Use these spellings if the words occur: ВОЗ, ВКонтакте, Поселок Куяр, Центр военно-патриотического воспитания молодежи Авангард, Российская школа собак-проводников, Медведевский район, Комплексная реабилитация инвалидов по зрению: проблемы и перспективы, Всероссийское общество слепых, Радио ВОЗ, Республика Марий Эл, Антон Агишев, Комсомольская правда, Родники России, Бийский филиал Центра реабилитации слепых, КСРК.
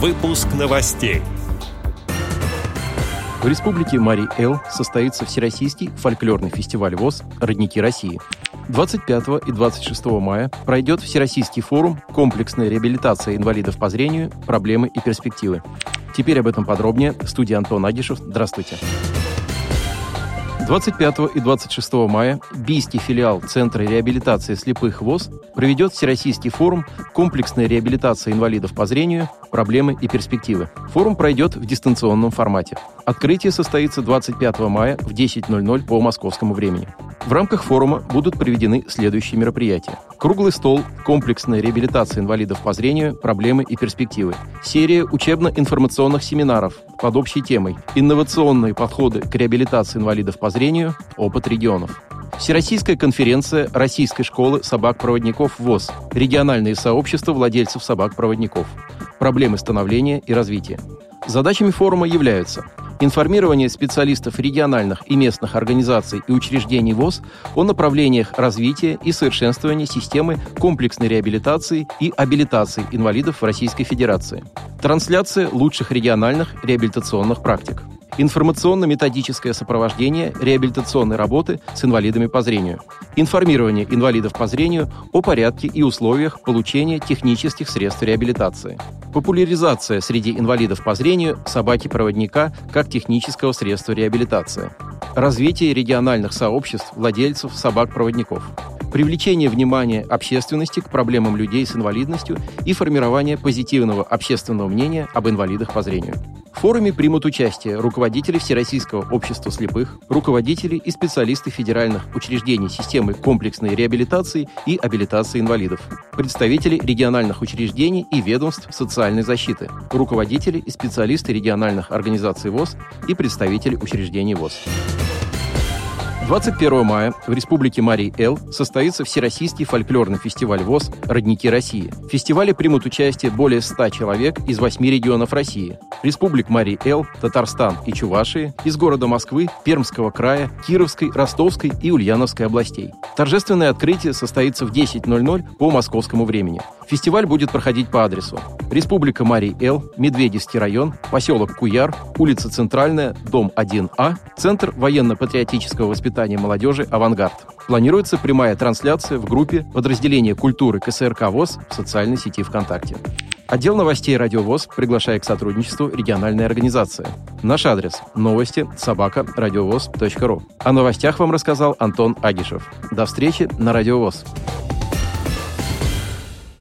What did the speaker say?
Выпуск новостей. В Республике Марий Эл состоится Всероссийский фольклорный фестиваль ВОЗ «Родники России». 25 и 26 мая пройдет Всероссийский форум «Комплексная реабилитация инвалидов по зрению: проблемы и перспективы». Теперь об этом подробнее в студии Антон Агишев. Здравствуйте. 25 и 26 мая Бийский филиал Центра реабилитации слепых ВОЗ проведет Всероссийский форум «Комплексная реабилитация инвалидов по зрению: проблемы и перспективы». Форум пройдет в дистанционном формате. Открытие состоится 25 мая в 10:00 по московскому времени. В рамках форума будут проведены следующие мероприятия. Круглый стол «Комплексная реабилитация инвалидов по зрению: проблемы и перспективы». Серия учебно-информационных семинаров под общей темой «Инновационные подходы к реабилитации инвалидов по зрению. Опыт регионов». Всероссийская конференция Российской школы собак-проводников ВОЗ. Региональные сообщества владельцев собак-проводников. Проблемы становления и развития. Задачами форума являются информирование специалистов региональных и местных организаций и учреждений ВОЗ о направлениях развития и совершенствования системы комплексной реабилитации и абилитации инвалидов в Российской Федерации, трансляция лучших региональных реабилитационных практик, информационно-методическое сопровождение реабилитационной работы с инвалидами по зрению, информирование инвалидов по зрению о порядке и условиях получения технических средств реабилитации, популяризация среди инвалидов по зрению собаки-проводника как технического средства реабилитации, развитие региональных сообществ владельцев собак-проводников, привлечение внимания общественности к проблемам людей с инвалидностью и формирование позитивного общественного мнения об инвалидах по зрению. В форуме примут участие руководители Всероссийского общества слепых, руководители и специалисты федеральных учреждений системы комплексной реабилитации и абилитации инвалидов, представители региональных учреждений и ведомств социальной защиты, руководители и специалисты региональных организаций ВОЗ и представители учреждений ВОЗ. 21 мая в Республике Марий Эл состоится Всероссийский фольклорный фестиваль ВОЗ «Родники России». В фестивале примут участие более 100 человек из 8 регионов России: Республик Марий Эл, Татарстан и Чувашии, из города Москвы, Пермского края, Кировской, Ростовской и Ульяновской областей. Торжественное открытие состоится в 10:00 по московскому времени. Фестиваль будет проходить по адресу: Республика Марий Эл, Медведевский район, поселок Куяр, улица Центральная, дом 1А, Центр военно-патриотического воспитания молодежи «Авангард». Планируется прямая трансляция в группе «Подразделение культуры КСРК ВОЗ» в социальной сети ВКонтакте. Отдел новостей «Радио ВОЗ» приглашает к сотрудничеству региональные организации. Наш адрес – новости@радиовоз.ру. О новостях вам рассказал Антон Агишев. До встречи на «Радио ВОЗ».